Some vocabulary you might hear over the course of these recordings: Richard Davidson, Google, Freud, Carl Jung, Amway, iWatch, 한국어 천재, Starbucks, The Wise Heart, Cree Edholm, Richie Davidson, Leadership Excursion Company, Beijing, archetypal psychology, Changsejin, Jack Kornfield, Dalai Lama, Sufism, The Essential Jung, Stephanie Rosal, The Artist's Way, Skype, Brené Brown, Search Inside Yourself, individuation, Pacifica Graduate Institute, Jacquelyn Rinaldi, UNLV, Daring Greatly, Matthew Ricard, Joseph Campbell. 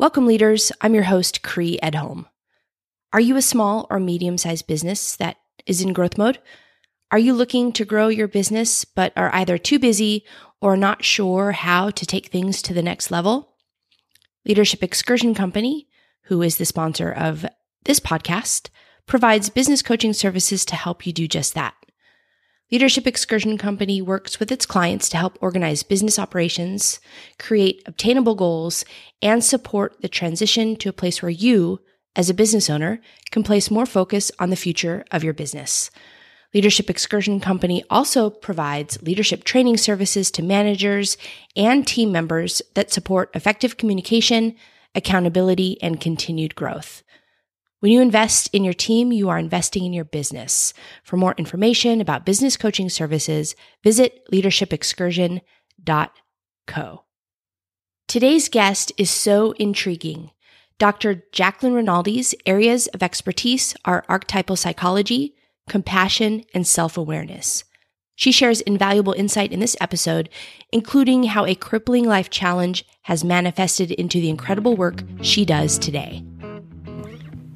Welcome, leaders. I'm your host, Cree Edholm. Are you a small or medium-sized business that is in growth mode? Are you looking to grow your business but are either too busy or not sure how to take things to the next level? Leadership Excursion Company, who is the sponsor of this podcast, provides business coaching services to help you do just that. Leadership Excursion Company works with its clients to help organize business operations, create obtainable goals, and support the transition to a place where you, as a business owner, can place more focus on the future of your business. Leadership Excursion Company also provides leadership training services to managers and team members that support effective communication, accountability, and continued growth. When you invest in your team, you are investing in your business. For more information about business coaching services, visit leadershipexcursion.co. Today's guest is so intriguing. Dr. Jacquelyn Rinaldi's areas of expertise are archetypal psychology, compassion, and self-awareness. She shares invaluable insight in this episode, including how a crippling life challenge has manifested into the incredible work she does today.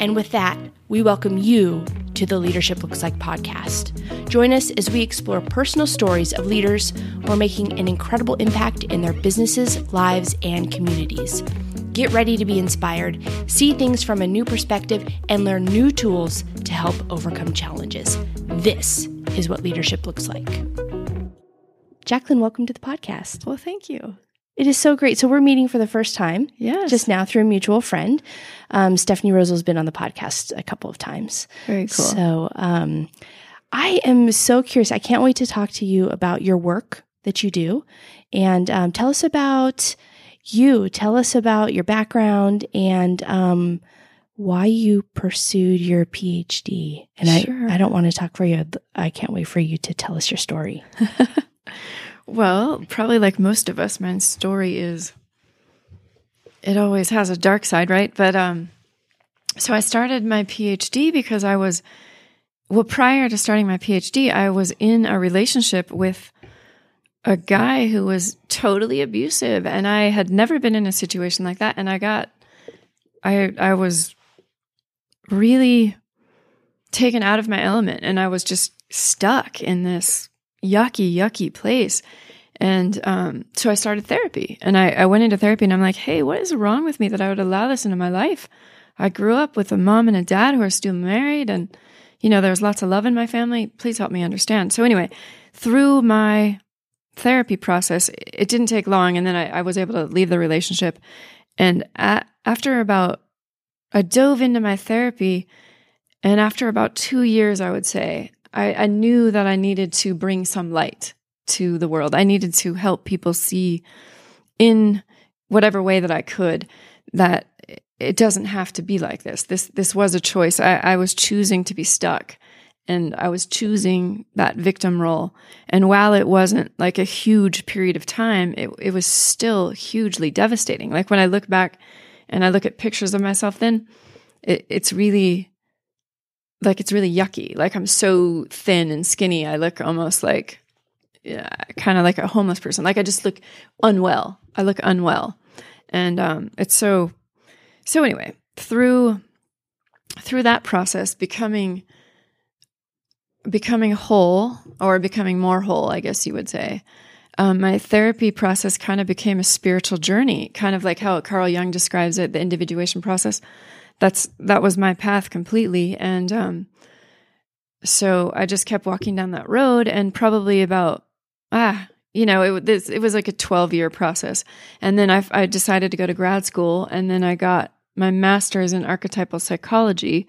And with that, we welcome you to the Leadership Looks Like podcast. Join us as we explore personal stories of leaders who are making an incredible impact in their businesses, lives, and communities. Get ready to be inspired, see things from a new perspective, and learn new tools to help overcome challenges. This is what leadership looks like. Jacquelyn, welcome to the podcast. Well, thank you. It is so great. So we're meeting for the first time, yes, just now through a mutual friend. Stephanie Rosal has been on the podcast a couple of times. Very cool. So I am so curious. I can't wait to talk to you about your work that you do. And tell us about you. Tell us about your background and why you pursued your PhD. And sure. I don't want to talk for you. I can't wait for you to tell us your story. Well, probably like most of us, my story is, it always has a dark side, right? But so I started my PhD because I was, well, prior to starting my PhD, I was in a relationship with a guy who was totally abusive, and I had never been in a situation like that, and I was really taken out of my element, and I was just stuck in this yucky place. And so I started therapy, and I went into therapy, and I'm like, hey, what is wrong with me that I would allow this into my life? I grew up with a mom and a dad who are still married, and you know, there was lots of love in my family. Please help me understand. So anyway, through my therapy process, it didn't take long, and then I was able to leave the relationship. And I dove into my therapy, and after about 2 years, I would say, I knew that I needed to bring some light to the world. I needed to help people see in whatever way that I could that it doesn't have to be like this. This was a choice. I was choosing to be stuck, and I was choosing that victim role. And while it wasn't like a huge period of time, it was still hugely devastating. Like when I look back and I look at pictures of myself then, it's really... like it's really yucky. Like I'm so thin and skinny. I look almost like, yeah, kind of like a homeless person. Like I just look unwell. And it's so anyway, through that process, becoming whole, or becoming more whole, I guess you would say, my therapy process kind of became a spiritual journey, kind of like how Carl Jung describes it, the individuation process. That was my path completely. And so I just kept walking down that road, and probably about, it was like a 12-year process. And then I decided to go to grad school, and then I got my master's in archetypal psychology,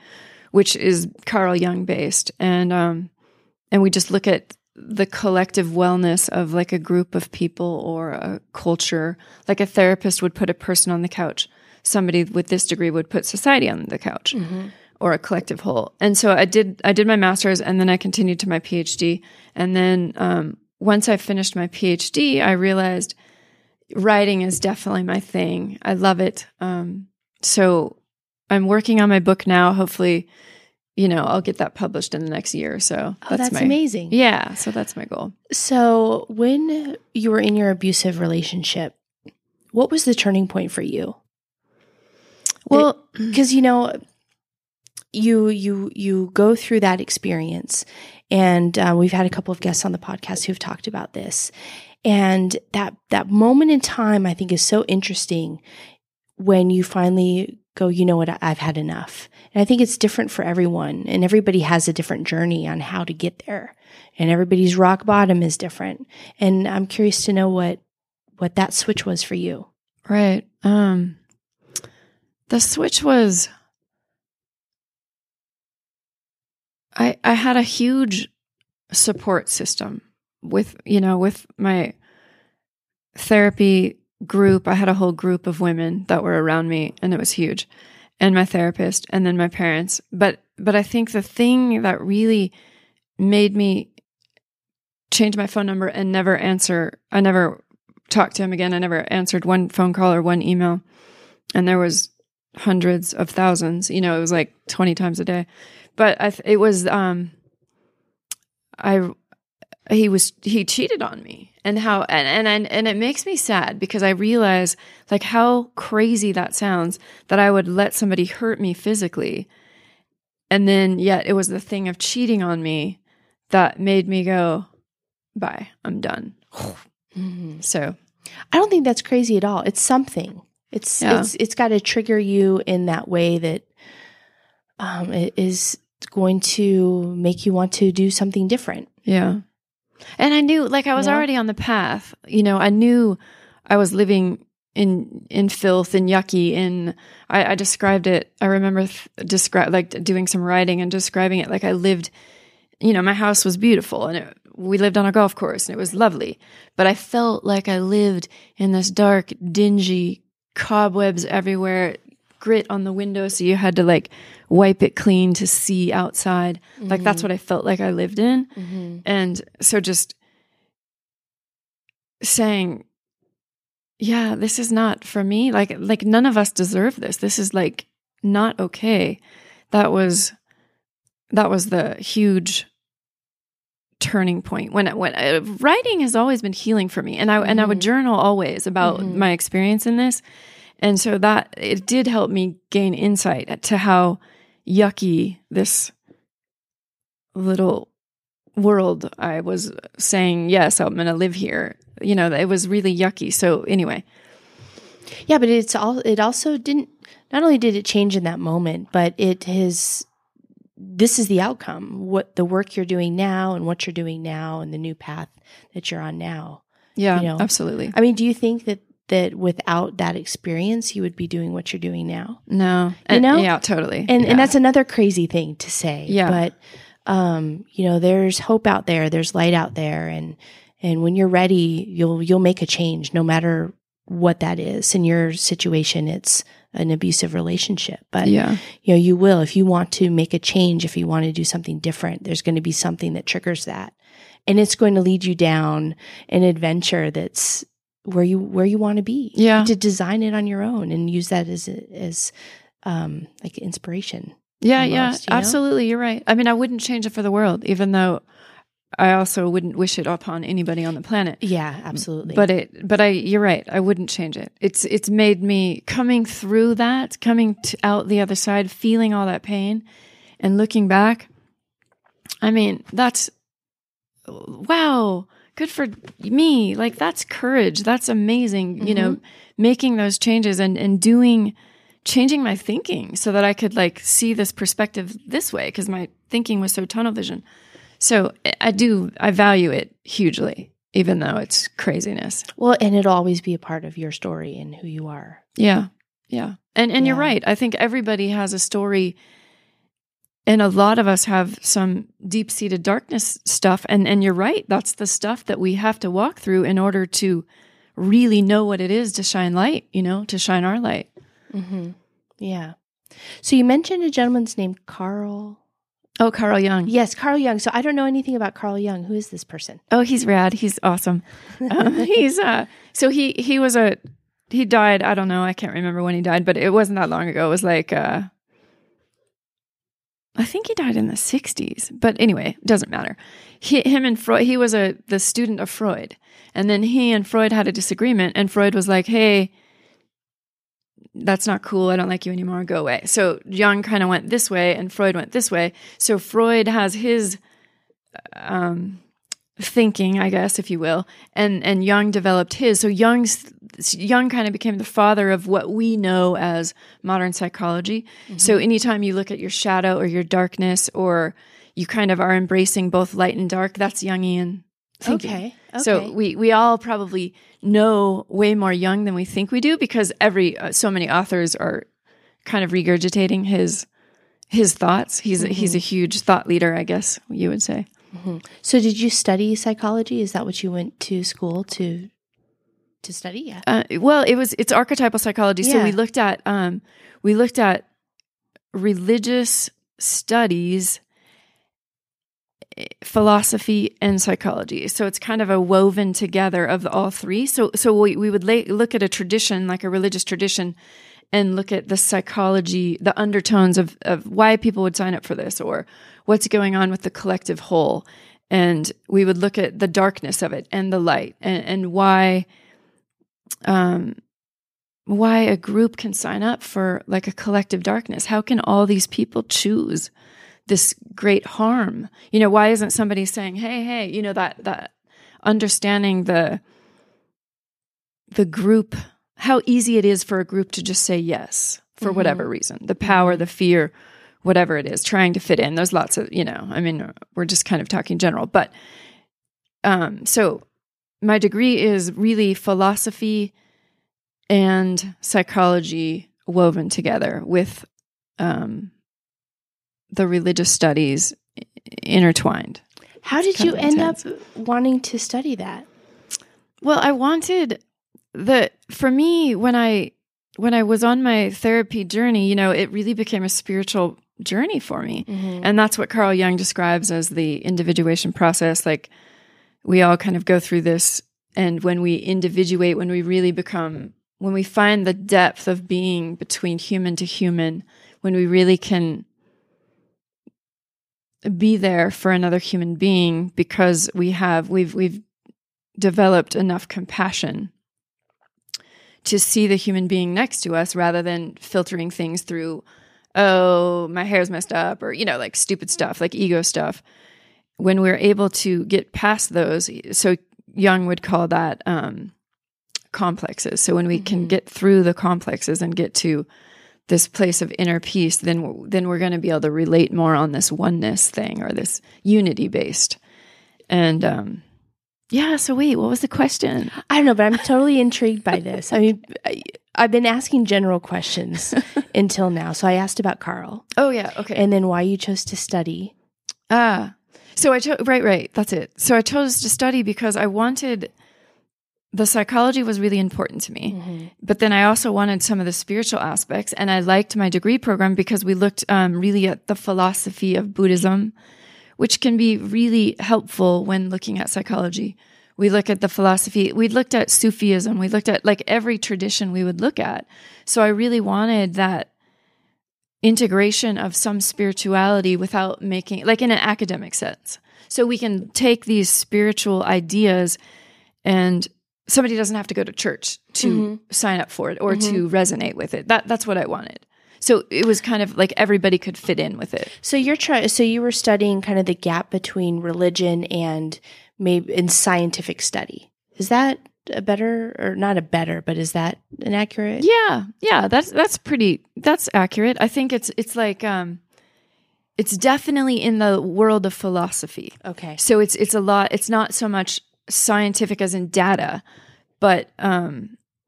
which is Carl Jung based. And we just look at the collective wellness of like a group of people or a culture. Like a therapist would put a person on the couch. Somebody with this degree would put society on the couch, mm-hmm, or a collective whole. And so I did my master's, and then I continued to my PhD. And then once I finished my PhD, I realized writing is definitely my thing. I love it. So I'm working on my book now. Hopefully, I'll get that published in the next year or so. Oh, that's amazing. Yeah. So that's my goal. So when you were in your abusive relationship, what was the turning point for you? Well, because, you know, you go through that experience, and we've had a couple of guests on the podcast who've talked about this, and that moment in time, I think, is so interesting when you finally go, you know what, I've had enough. And I think it's different for everyone, and everybody has a different journey on how to get there, and everybody's rock bottom is different. And I'm curious to know what that switch was for you. Right. The switch was, I had a huge support system with my therapy group. I had a whole group of women that were around me, and it was huge, and my therapist, and then my parents. But I think the thing that really made me change my phone number and never answer, I never talked to him again. I never answered one phone call or one email. And there was hundreds of thousands, it was like 20 times a day. But it was, he cheated on me, and it makes me sad, because I realize, like, how crazy that sounds, that I would let somebody hurt me physically. And then yet it was the thing of cheating on me that made me go, bye, I'm done. Mm-hmm. So I don't think that's crazy at all. It's something. It's got to trigger you in that way that it is going to make you want to do something different. Yeah. And I knew, like, I was already on the path. I knew I was living in filth and yucky. And I described it. I remember doing some writing and describing it. Like, I lived, my house was beautiful, and we lived on a golf course, and it was lovely. But I felt like I lived in this dark, dingy, cobwebs everywhere, grit on the window, so you had to, like, wipe it clean to see outside. Mm-hmm. Like, that's what I felt like I lived in. Mm-hmm. And so just saying, yeah, this is not for me. Like none of us deserve this. This is, like, not okay. That was the huge turning point when writing has always been healing for me, and I would journal always about my experience in this, and so that it did help me gain insight to how yucky this little world I was saying, yes, I'm going to live here. It was really yucky. So anyway, yeah, but it also didn't. Not only did it change in that moment, but it has. This is the outcome, what the work you're doing now and what you're doing now and the new path that you're on now. Yeah, absolutely. I mean, do you think that without that experience, you would be doing what you're doing now? No. Yeah, totally. And that's another crazy thing to say. Yeah. But, there's hope out there. There's light out there. And when you're ready, you'll make a change, no matter what that is. In your situation, it's an abusive relationship, but you will, if you want to make a change, if you want to do something different, there's going to be something that triggers that, and it's going to lead you down an adventure that's where you want to be. Yeah, to design it on your own and use that as like inspiration. Yeah, almost, absolutely. You're right. I mean, I wouldn't change it for the world, even though I also wouldn't wish it upon anybody on the planet. Yeah, absolutely. But you're right. I wouldn't change it. It's made me, coming through that, out the other side, feeling all that pain and looking back. I mean, that's, wow, good for me. Like, that's courage. That's amazing. Mm-hmm. Making those changes and changing my thinking so that I could, like, see this perspective this way, because my thinking was so tunnel vision. So I value it hugely, even though it's craziness. Well, and it'll always be a part of your story and who you are. Yeah. Yeah. And you're right. I think everybody has a story, and a lot of us have some deep-seated darkness stuff. And you're right. That's the stuff that we have to walk through in order to really know what it is to shine light, to shine our light. Mm-hmm. Yeah. So you mentioned a gentleman's name, Carl... Oh, Carl Jung. Yes, Carl Jung. So I don't know anything about Carl Jung. Who is this person? Oh, he's rad. He's awesome. He died, I don't know, I can't remember when he died, but it wasn't that long ago. It was like, I think he died in the 60s, but anyway, it doesn't matter. Him and Freud, he was the student of Freud. And then he and Freud had a disagreement, and Freud was like, hey, that's not cool, I don't like you anymore, go away. So Jung kind of went this way and Freud went this way. So Freud has his thinking, I guess, if you will, and Jung developed his. So Jung kind of became the father of what we know as modern psychology. Mm-hmm. So anytime you look at your shadow or your darkness, or you kind of are embracing both light and dark, that's Jungian thinking. Okay. So we all probably know way more Jung than we think we do, because so many authors are kind of regurgitating his thoughts. He's a huge thought leader, I guess you would say. Mm-hmm. So did you study psychology? Is that what you went to school to study? Yeah. Well, it's archetypal psychology. Yeah. So we looked at religious studies, philosophy, and psychology. So it's kind of a woven together of all three. So we would look at a tradition, like a religious tradition, and look at the psychology, the undertones of why people would sign up for this, or what's going on with the collective whole. And we would look at the darkness of it and the light, and why a group can sign up for like a collective darkness. How can all these people choose this great harm? You know, why isn't somebody saying, hey, you know, that understanding the group, how easy it is for a group to just say yes for whatever reason, the power, the fear, whatever it is, trying to fit in. There's lots of, you know, I mean, we're just kind of talking general, but so my degree is really philosophy and psychology woven together with the religious studies intertwined. How did you end up wanting to study that? Well, I wanted for me, when I was on my therapy journey, you know, it really became a spiritual journey for me. Mm-hmm. And that's what Carl Jung describes as the individuation process. Like, we all kind of go through this, and when we individuate, when we really become, when we find the depth of being between human to human, when we really can be there for another human being because we've developed enough compassion to see the human being next to us, rather than filtering things through, oh, my hair's messed up, or, you know, like stupid stuff, like ego stuff. When we're able to get past those, so Jung would call that complexes. So when we can get through the complexes and get to this place of inner peace, then we're going to be able to relate more on this oneness thing, or this unity based. And so wait, what was the question? I don't know, but I'm totally intrigued by this. I mean, I've been asking general questions until now. So I asked about Carl. Oh yeah, okay. And then why you chose to study. So I chose, right, that's it. So I chose to study because I wanted, the psychology was really important to me, but then I also wanted some of the spiritual aspects, and I liked my degree program because we looked really at the philosophy of Buddhism, which can be really helpful when looking at psychology. We look at the philosophy, we looked at Sufism, we looked at like every tradition we would look at. So I really wanted that integration of some spirituality without making, like in an academic sense. So we can take these spiritual ideas, and somebody doesn't have to go to church to sign up for it or to resonate with it. That's what I wanted. So it was kind of like everybody could fit in with it. So So you were studying kind of the gap between religion and maybe in scientific study. Is that a better, or not a better, but is that an accurate? Yeah. That's accurate. I think it's like it's definitely in the world of philosophy. Okay. So it's a lot. It's not so much scientific as in data, but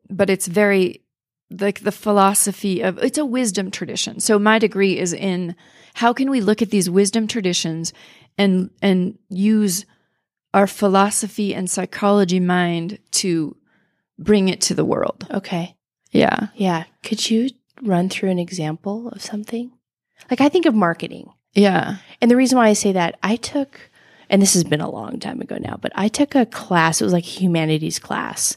it's very like the philosophy of, it's a wisdom tradition. So my degree is in how can we look at these wisdom traditions and use our philosophy and psychology mind to bring it to the world. Okay. Yeah. Yeah. Could you run through an example of something? Like, I think of marketing. Yeah. And the reason why I say that, I took, and this has been a long time ago now, but I took a class, it was like a humanities class,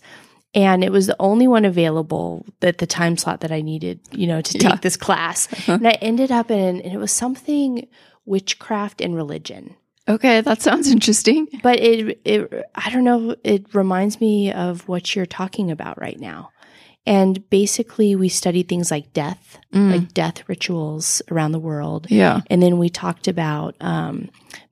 and it was the only one available at the time slot that I needed, you know, to take this class. And I ended up and it was something witchcraft and religion. Okay, that sounds interesting. But I don't know, it reminds me of what you're talking about right now. And basically, we studied things like death, like death rituals around the world. Yeah. And then we talked about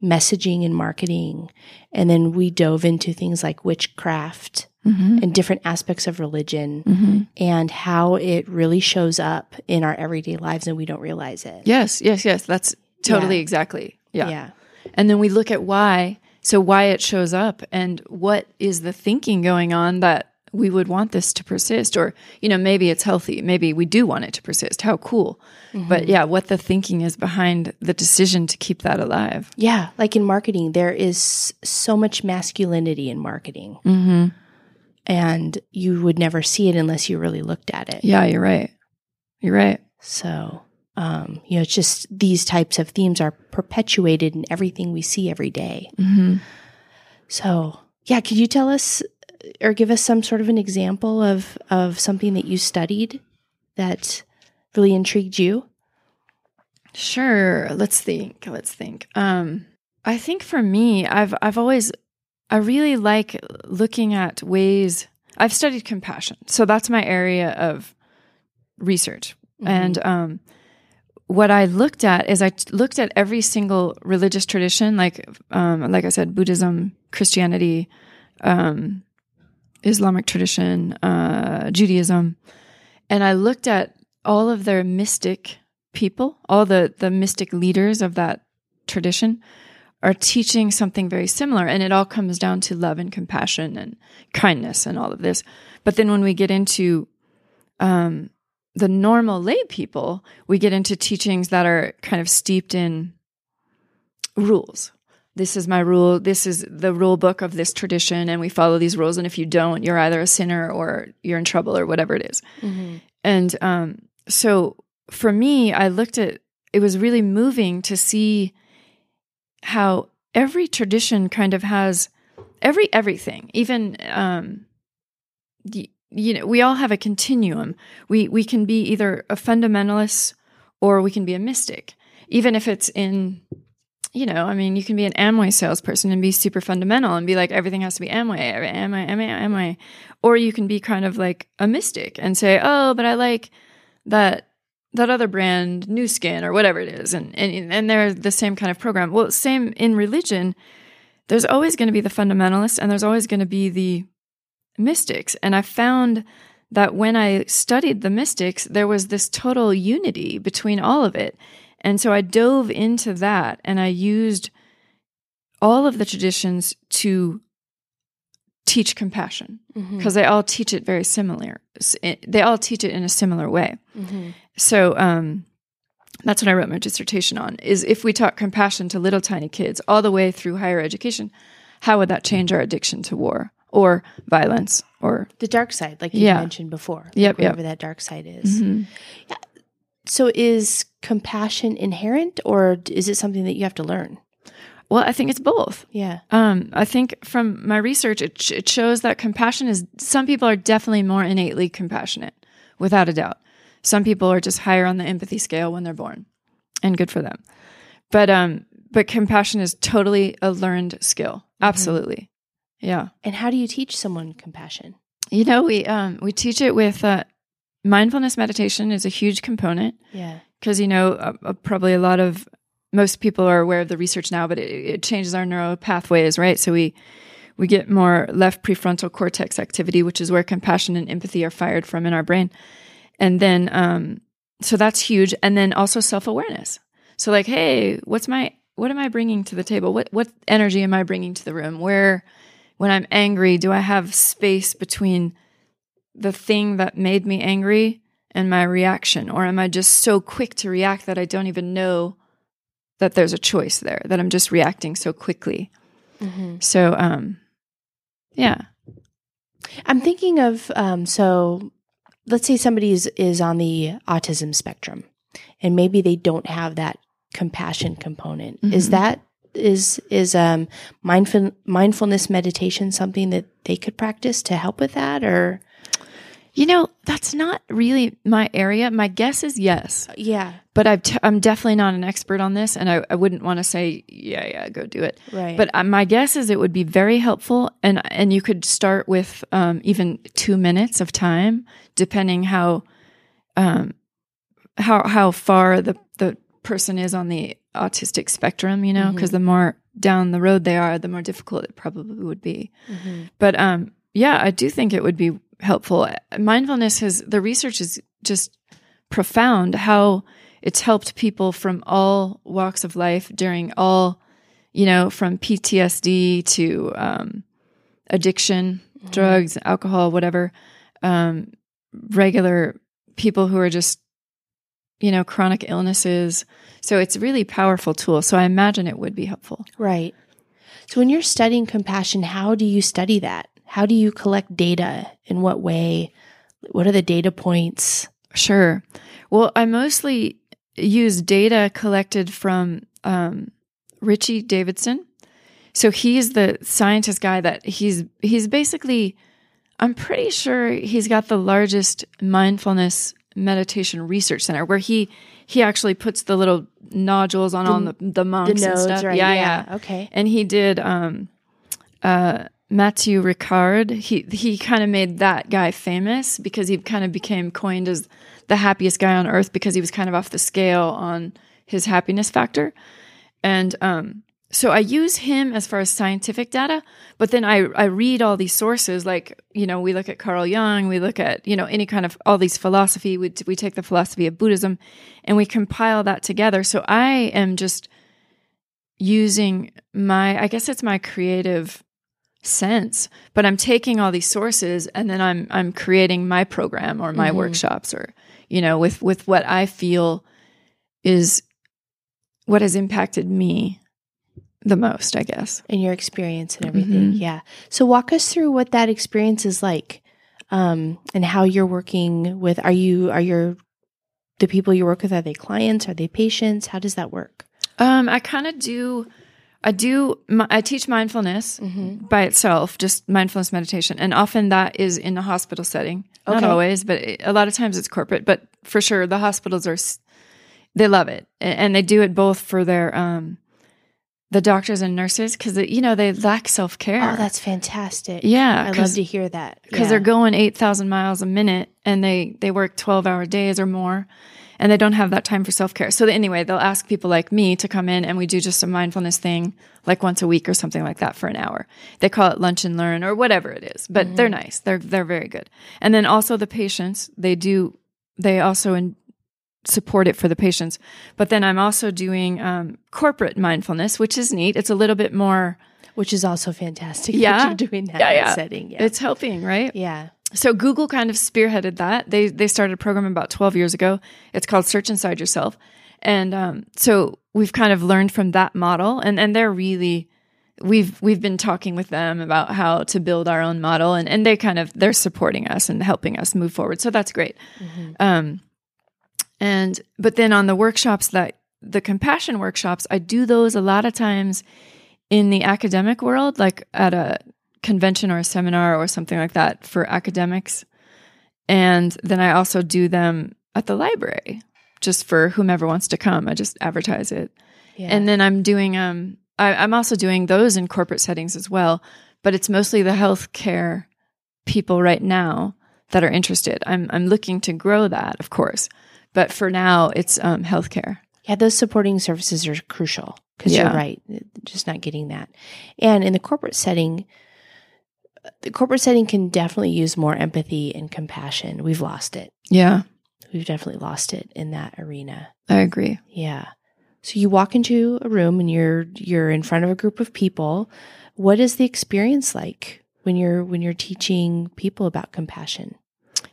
messaging and marketing. And then we dove into things like witchcraft and different aspects of religion and how it really shows up in our everyday lives and we don't realize it. Yes. That's totally exactly. Yeah. And then we look at why. So why it shows up and what is the thinking going on that we would want this to persist, or, you know, maybe it's healthy. Maybe we do want it to persist. How cool. But yeah, what the thinking is behind the decision to keep that alive. Yeah. Like in marketing, there is so much masculinity in marketing and you would never see it unless you really looked at it. Yeah, you're right. You're right. So, you know, it's just these types of themes are perpetuated in everything we see every day. So, yeah, could you tell us or give us some sort of an example of something that you studied that really intrigued you? Sure. Let's think. I think for me, I really like looking at ways. I've studied compassion, so that's my area of research. And what I looked at is I looked at every single religious tradition, like I said, Buddhism, Christianity, Islamic tradition, Judaism, and I looked at all of their mystic people, all the mystic leaders of that tradition are teaching something very similar, and it all comes down to love and compassion and kindness and all of this. But then when we get into the normal lay people, we get into teachings that are kind of steeped in rules. This is my rule. This is the rule book of this tradition, and we follow these rules, and if you don't, you're either a sinner or you're in trouble or whatever it is. And so for me, I looked at, it was really moving to see how every tradition kind of has everything, even, you know, we all have a continuum. We can be either a fundamentalist or we can be a mystic, even if it's in, you know, I mean, you can be an Amway salesperson and be super fundamental and be like, everything has to be Amway, or you can be kind of like a mystic and say, oh, but I like that other brand, New Skin or whatever it is, and they're the same kind of program. Well, same in religion. There's always going to be the fundamentalists and there's always going to be the mystics. And I found that when I studied the mystics, there was this total unity between all of it. And so I dove into that and I used all of the traditions to teach compassion because they all teach it very similar. They all teach it in a similar way. So that's what I wrote my dissertation on, is if we taught compassion to little tiny kids all the way through higher education, how would that change our addiction to war or violence or the dark side, like you mentioned before, whatever that dark side is. So is compassion inherent or is it something that you have to learn? Well, I think it's both. Yeah. I think from my research, it shows that compassion is, some people are definitely more innately compassionate, without a doubt. Some people are just higher on the empathy scale when they're born, and good for them. But compassion is totally a learned skill. Absolutely. Yeah. And how do you teach someone compassion? You know, we teach it with mindfulness meditation is a huge component. Yeah. Because, you know, probably a lot of, most people are aware of the research now, but it changes our neural pathways, right? So we get more left prefrontal cortex activity, which is where compassion and empathy are fired from in our brain. And then, so that's huge. And then also self-awareness. So like, hey, what am I bringing to the table? What energy am I bringing to the room? Where, when I'm angry, do I have space between the thing that made me angry and my reaction? Or am I just so quick to react that I don't even know that there's a choice there, that I'm just reacting so quickly. So, yeah. I'm thinking of, so let's say somebody is on the autism spectrum and maybe they don't have that compassion component. Is mindfulness meditation something that they could practice to help with that, or? You know, that's not really my area. My guess is yes. Yeah. But I'm definitely not an expert on this, and I wouldn't want to say, yeah, go do it. Right. But my guess is it would be very helpful, and you could start with even 2 minutes of time, depending how far the person is on the autistic spectrum, you know, because mm-hmm. the more down the road they are, the more difficult it probably would be. Mm-hmm. But yeah, I do think it would be helpful. Mindfulness the research is just profound, how it's helped people from all walks of life during all, you know, from PTSD to addiction, mm-hmm. drugs, alcohol, whatever, regular people who are just, you know, chronic illnesses. So it's a really powerful tool. So I imagine it would be helpful. Right. So when you're studying compassion, how do you study that? How do you collect data? In what way? What are the data points? Sure. Well, I mostly use data collected from Richie Davidson. So he's the scientist guy that he's basically, I'm pretty sure he's got the largest mindfulness meditation research center, where he actually puts the little nodules on all the monks, the nodes, and stuff. Right? Yeah. Okay. And he did Matthew Ricard. He kind of made that guy famous because he kind of became coined as the happiest guy on earth, because he was kind of off the scale on his happiness factor. And so I use him as far as scientific data, but then I read all these sources, like, you know, we look at Carl Jung, we look at, you know, any kind of all these philosophy, we take the philosophy of Buddhism and we compile that together. So I am just using I guess it's my creative sense, but I'm taking all these sources and then I'm creating my program or my mm-hmm. workshops, or, you know, with what I feel is what has impacted me the most, I guess. And your experience and everything. Mm-hmm. Yeah. So walk us through what that experience is like, and how you're working with, the people you work with, are they clients? Are they patients? How does that work? I teach mindfulness mm-hmm. by itself, just mindfulness meditation. And often that is in a hospital setting. Okay. Not always, but a lot of times it's corporate, but for sure the hospitals they love it. And they do it both for their, the doctors and nurses, because, you know, they lack self-care. Oh, that's fantastic. Yeah. I love to hear that. Because yeah. They're going 8,000 miles a minute, and they work 12-hour days or more, and they don't have that time for self-care. So anyway, they'll ask people like me to come in, and we do just a mindfulness thing like once a week or something like that for an hour. They call it lunch and learn or whatever it is, but mm-hmm. they're nice. They're very good. And then also the patients, they also support it for the patients. But then I'm also doing corporate mindfulness, which is neat. It's a little bit more... Which is also fantastic. Yeah. That you're doing that setting. Yeah. It's helping, right? Yeah. So Google kind of spearheaded that. They started a program about 12 years ago. It's called Search Inside Yourself. And so we've kind of learned from that model. And they're really... We've been talking with them about how to build our own model. And they're supporting us and helping us move forward. So that's great. Mm-hmm. But then on the workshops, the compassion workshops, I do those a lot of times in the academic world, like at a convention or a seminar or something like that for academics. And then I also do them at the library, just for whomever wants to come. I just advertise it. Yeah. And then I'm doing, I'm also doing those in corporate settings as well, but it's mostly the healthcare people right now that are interested. I'm looking to grow that, of course. But for now, it's healthcare. Yeah, those supporting services are crucial, because you're right, just not getting that. And in the corporate setting can definitely use more empathy and compassion. We've lost it. Yeah. We've definitely lost it in that arena. I agree. Yeah. So you walk into a room and you're in front of a group of people. What is the experience like when you're teaching people about compassion?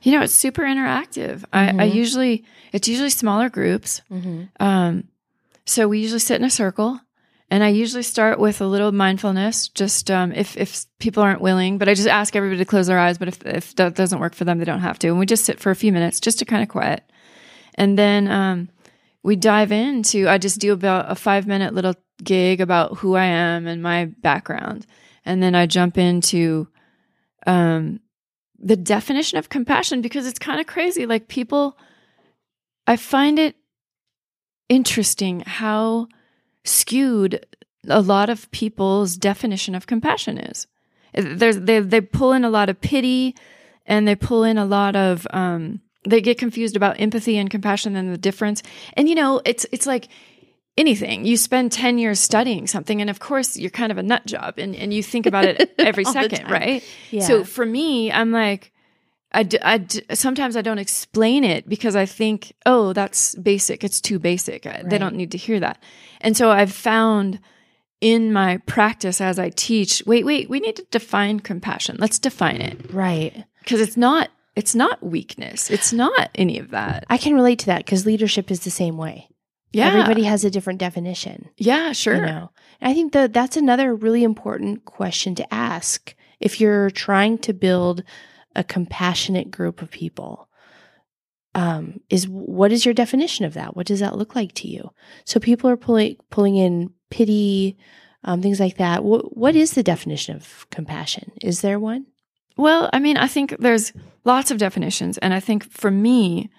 You know, it's super interactive. Mm-hmm. It's usually smaller groups. Mm-hmm. So we usually sit in a circle, and I usually start with a little mindfulness, just if people aren't willing, but I just ask everybody to close their eyes, but if that doesn't work for them, they don't have to. And we just sit for a few minutes just to kind of quiet. And then we dive into, I just do about a 5-minute little gig about who I am and my background. And then I jump into the definition of compassion, because it's kind of crazy. Like people, I find it interesting how skewed a lot of people's definition of compassion is. They pull in a lot of pity, and they pull in a lot of, they get confused about empathy and compassion and the difference. And, you know, it's like anything. You spend 10 years studying something, and of course you're kind of a nut job, and you think about it every second, right? Yeah. So for me, I'm like, sometimes I don't explain it because I think, oh, that's basic. It's too basic. Right. They don't need to hear that. And so I've found in my practice as I teach, wait, we need to define compassion. Let's define it. Right. Because it's not weakness. It's not any of that. I can relate to that because leadership is the same way. Yeah. Everybody has a different definition. Yeah, sure. You know? And I think that's another really important question to ask if you're trying to build a compassionate group of people, is what is your definition of that? What does that look like to you? So people are pulling in pity, things like that. What is the definition of compassion? Is there one? Well, I mean, I think there's lots of definitions. And I think for me,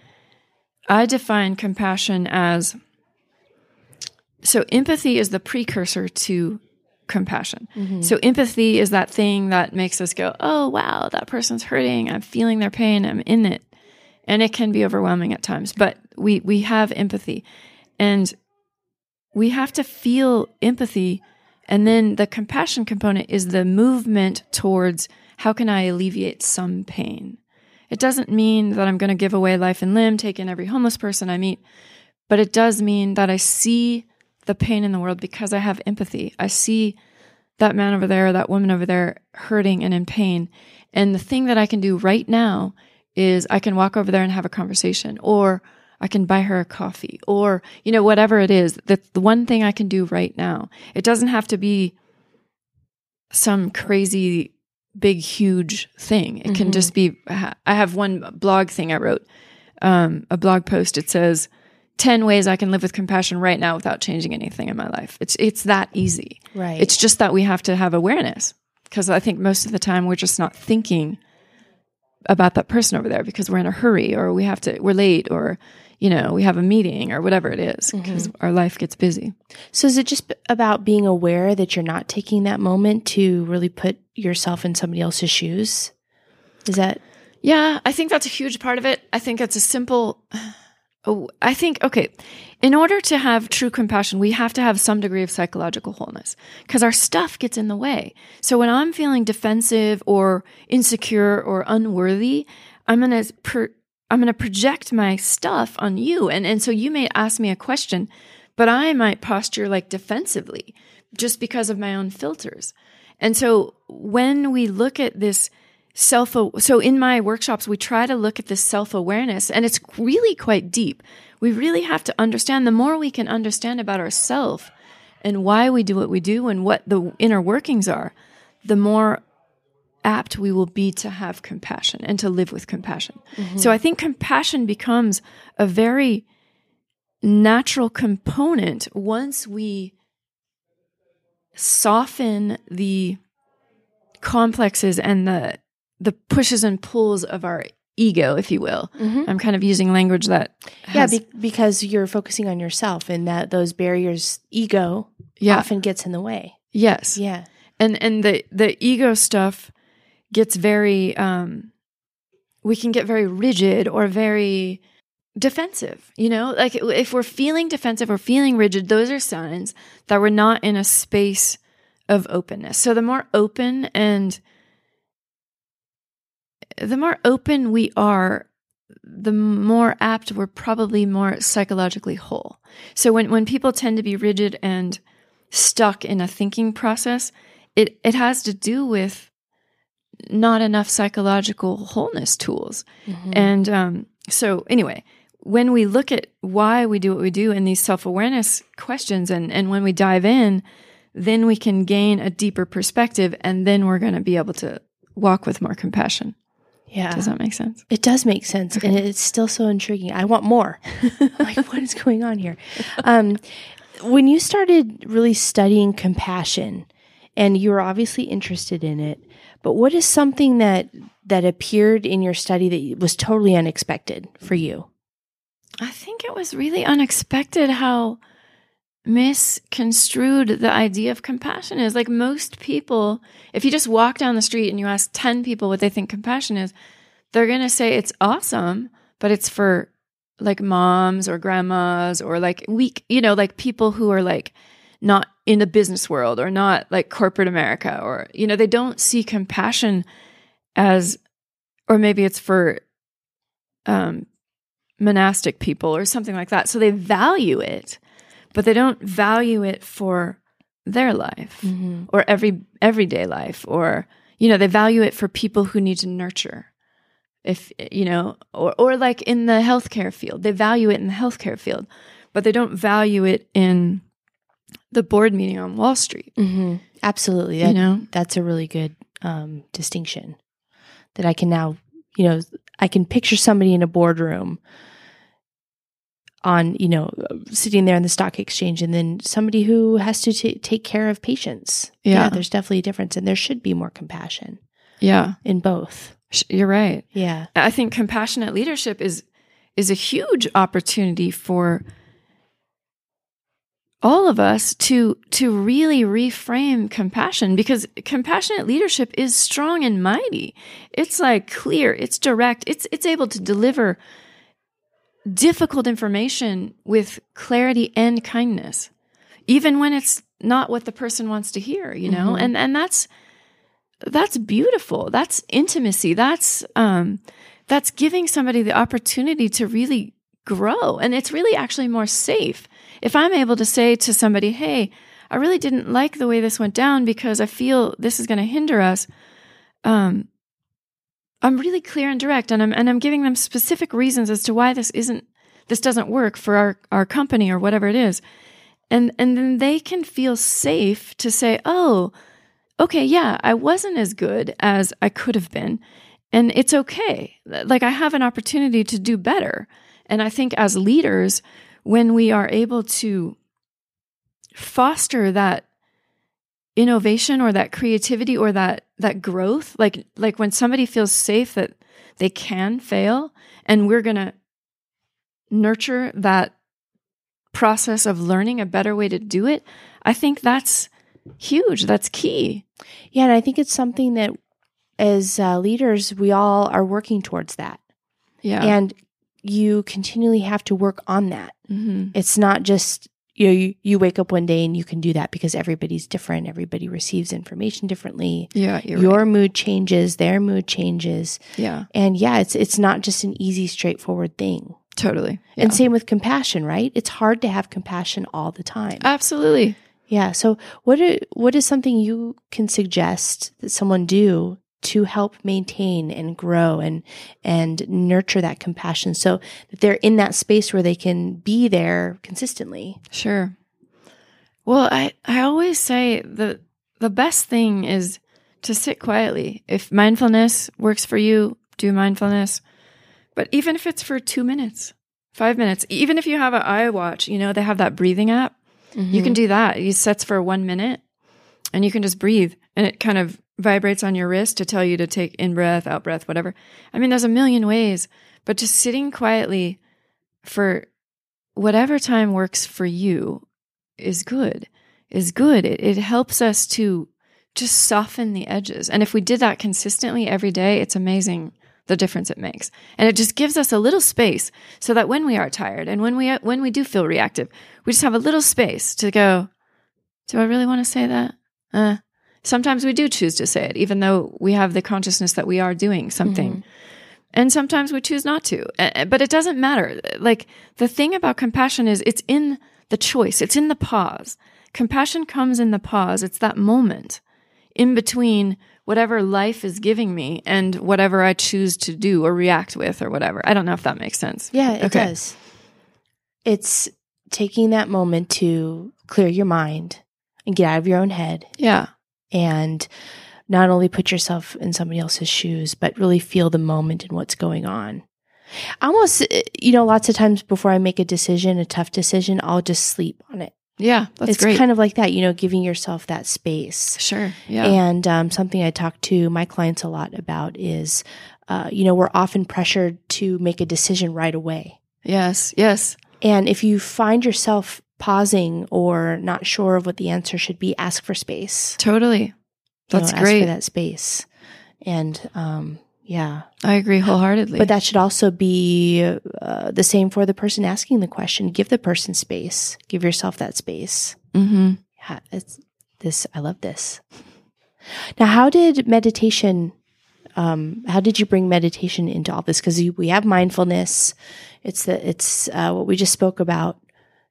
I define compassion as, so empathy is the precursor to compassion. Mm-hmm. So empathy is that thing that makes us go, oh, wow, that person's hurting. I'm feeling their pain. I'm in it. And it can be overwhelming at times, but we have empathy, and we have to feel empathy. And then the compassion component is the movement towards, how can I alleviate some pain? It doesn't mean that I'm going to give away life and limb, take in every homeless person I meet, but it does mean that I see the pain in the world because I have empathy. I see that man over there, that woman over there hurting and in pain. And the thing that I can do right now is I can walk over there and have a conversation, or I can buy her a coffee, or, you know, whatever it is, that's the one thing I can do right now. It doesn't have to be some crazy big, huge thing. It mm-hmm. can just be, I have one blog thing I wrote, a blog post. It says 10 ways I can live with compassion right now without changing anything in my life. It's that easy. Right. It's just that we have to have awareness, because I think most of the time we're just not thinking about that person over there because we're in a hurry, or we're late, or, you know, we have a meeting or whatever it is, because mm-hmm. our life gets busy. So is it just about being aware that you're not taking that moment to really put yourself in somebody else's shoes? Is that? Yeah, I think that's a huge part of it. I think it's a simple, in order to have true compassion, we have to have some degree of psychological wholeness, because our stuff gets in the way. So when I'm feeling defensive or insecure or unworthy, I'm going to project my stuff on you. And so you may ask me a question, but I might posture like defensively just because of my own filters. And so when we look at this so in my workshops, we try to look at this self-awareness, and it's really quite deep. We really have to understand, the more we can understand about ourselves and why we do what we do and what the inner workings are, the more apt we will be to have compassion and to live with compassion. Mm-hmm. So I think compassion becomes a very natural component once we soften the complexes and the pushes and pulls of our ego, if you will. Mm-hmm. I'm kind of using language that has... Yeah, because you're focusing on yourself, and that those barriers, ego often gets in the way. Yes. Yeah. And the ego stuff gets very, we can get very rigid or very defensive, you know? Like if we're feeling defensive or feeling rigid, those are signs that we're not in a space of openness. So the more open we are, the more apt we're probably more psychologically whole. So when people tend to be rigid and stuck in a thinking process, it has to do with not enough psychological wholeness tools. Mm-hmm. And so anyway, when we look at why we do what we do in these self-awareness questions, and when we dive in, then we can gain a deeper perspective, and then we're going to be able to walk with more compassion. Yeah. Does that make sense? It does make sense. Okay. And it's still so intriguing. I want more. Like, what is going on here? When you started really studying compassion, and you were obviously interested in it, but what is something that appeared in your study that was totally unexpected for you? I think it was really unexpected how misconstrued the idea of compassion is. Like, most people, if you just walk down the street and you ask 10 people what they think compassion is, they're going to say it's awesome, but it's for like moms or grandmas or like weak, you know, like people who are like not in the business world or not like corporate America, or, you know, they don't see compassion as, or maybe it's for monastic people or something like that. So they value it, but they don't value it for their life mm-hmm. or everyday life, or, you know, they value it for people who need to nurture. If, you know, or like in the healthcare field, they value it in the healthcare field, but they don't value it in the board meeting on Wall Street. Mm-hmm. Absolutely. That, you know, that's a really good distinction that I can now, you know, I can picture somebody in a boardroom on, you know, sitting there in the stock exchange, and then somebody who has to take care of patients. Yeah, there's definitely a difference, and there should be more compassion. Yeah, in both. You're right. Yeah. I think compassionate leadership is a huge opportunity for all of us to really reframe compassion, because compassionate leadership is strong and mighty. It's like clear, it's direct, it's able to deliver difficult information with clarity and kindness, even when it's not what the person wants to hear, you know? Mm-hmm. And that's beautiful. That's intimacy. That's giving somebody the opportunity to really grow. And it's really actually more safe. If I'm able to say to somebody, hey, I really didn't like the way this went down because I feel this is going to hinder us. I'm really clear and direct, and I'm giving them specific reasons as to why this doesn't work for our company or whatever it is. And then they can feel safe to say, oh, okay, yeah, I wasn't as good as I could have been, and it's okay. Like, I have an opportunity to do better. And I think as leaders, when we are able to foster that innovation or that creativity or that growth, like when somebody feels safe that they can fail, and we're going to nurture that process of learning a better way to do it, I think that's huge. That's key. Yeah. And I think it's something that as leaders, we all are working towards that. Yeah. And you continually have to work on that. Mm-hmm. It's not just, you know, you wake up one day and you can do that, because everybody's different. Everybody receives information differently. Yeah. Your right. mood changes, their mood changes. Yeah. And yeah, it's not just an easy, straightforward thing. Totally. Yeah. And same with compassion, right? It's hard to have compassion all the time. Absolutely. Yeah. So what is something you can suggest that someone do to help maintain and grow and nurture that compassion so that they're in that space where they can be there consistently? Sure. Well, I always say the best thing is to sit quietly. If mindfulness works for you, do mindfulness. But even if it's for 2 minutes, 5 minutes, even if you have an iWatch, you know, they have that breathing app. Mm-hmm. You can do that. It sets for 1 minute, and you can just breathe, and it kind of vibrates on your wrist to tell you to take in breath, out breath, whatever. I mean, there's a million ways, but just sitting quietly for whatever time works for you is good, is good. It helps us to just soften the edges. And if we did that consistently every day, it's amazing the difference it makes. And it just gives us a little space so that when we are tired and when we do feel reactive, we just have a little space to go, do I really want to say that? Sometimes we do choose to say it, even though we have the consciousness that we are doing something. Mm-hmm. And sometimes we choose not to, but it doesn't matter. Like, the thing about compassion is it's in the choice. It's in the pause. Compassion comes in the pause. It's that moment in between whatever life is giving me and whatever I choose to do or react with or whatever. I don't know if that makes sense. Yeah, it does. It's taking that moment to clear your mind and get out of your own head. Yeah. And not only put yourself in somebody else's shoes, but really feel the moment and what's going on. Almost, you know, lots of times before I make a decision, a tough decision, I'll just sleep on it. Yeah, that's it's great. It's kind of like that, you know, giving yourself that space. Sure, yeah. And something I talk to my clients a lot about is, you know, we're often pressured to make a decision right away. Yes, yes. And if you find yourself pausing or not sure of what the answer should be, ask for space. Totally. That's great. Ask for that space. And yeah. I agree wholeheartedly. But that should also be the same for the person asking the question. Give the person space. Give yourself that space. Mm-hmm. Yeah, I love this. Now, how did you bring meditation into all this? Because we have mindfulness. It's what we just spoke about,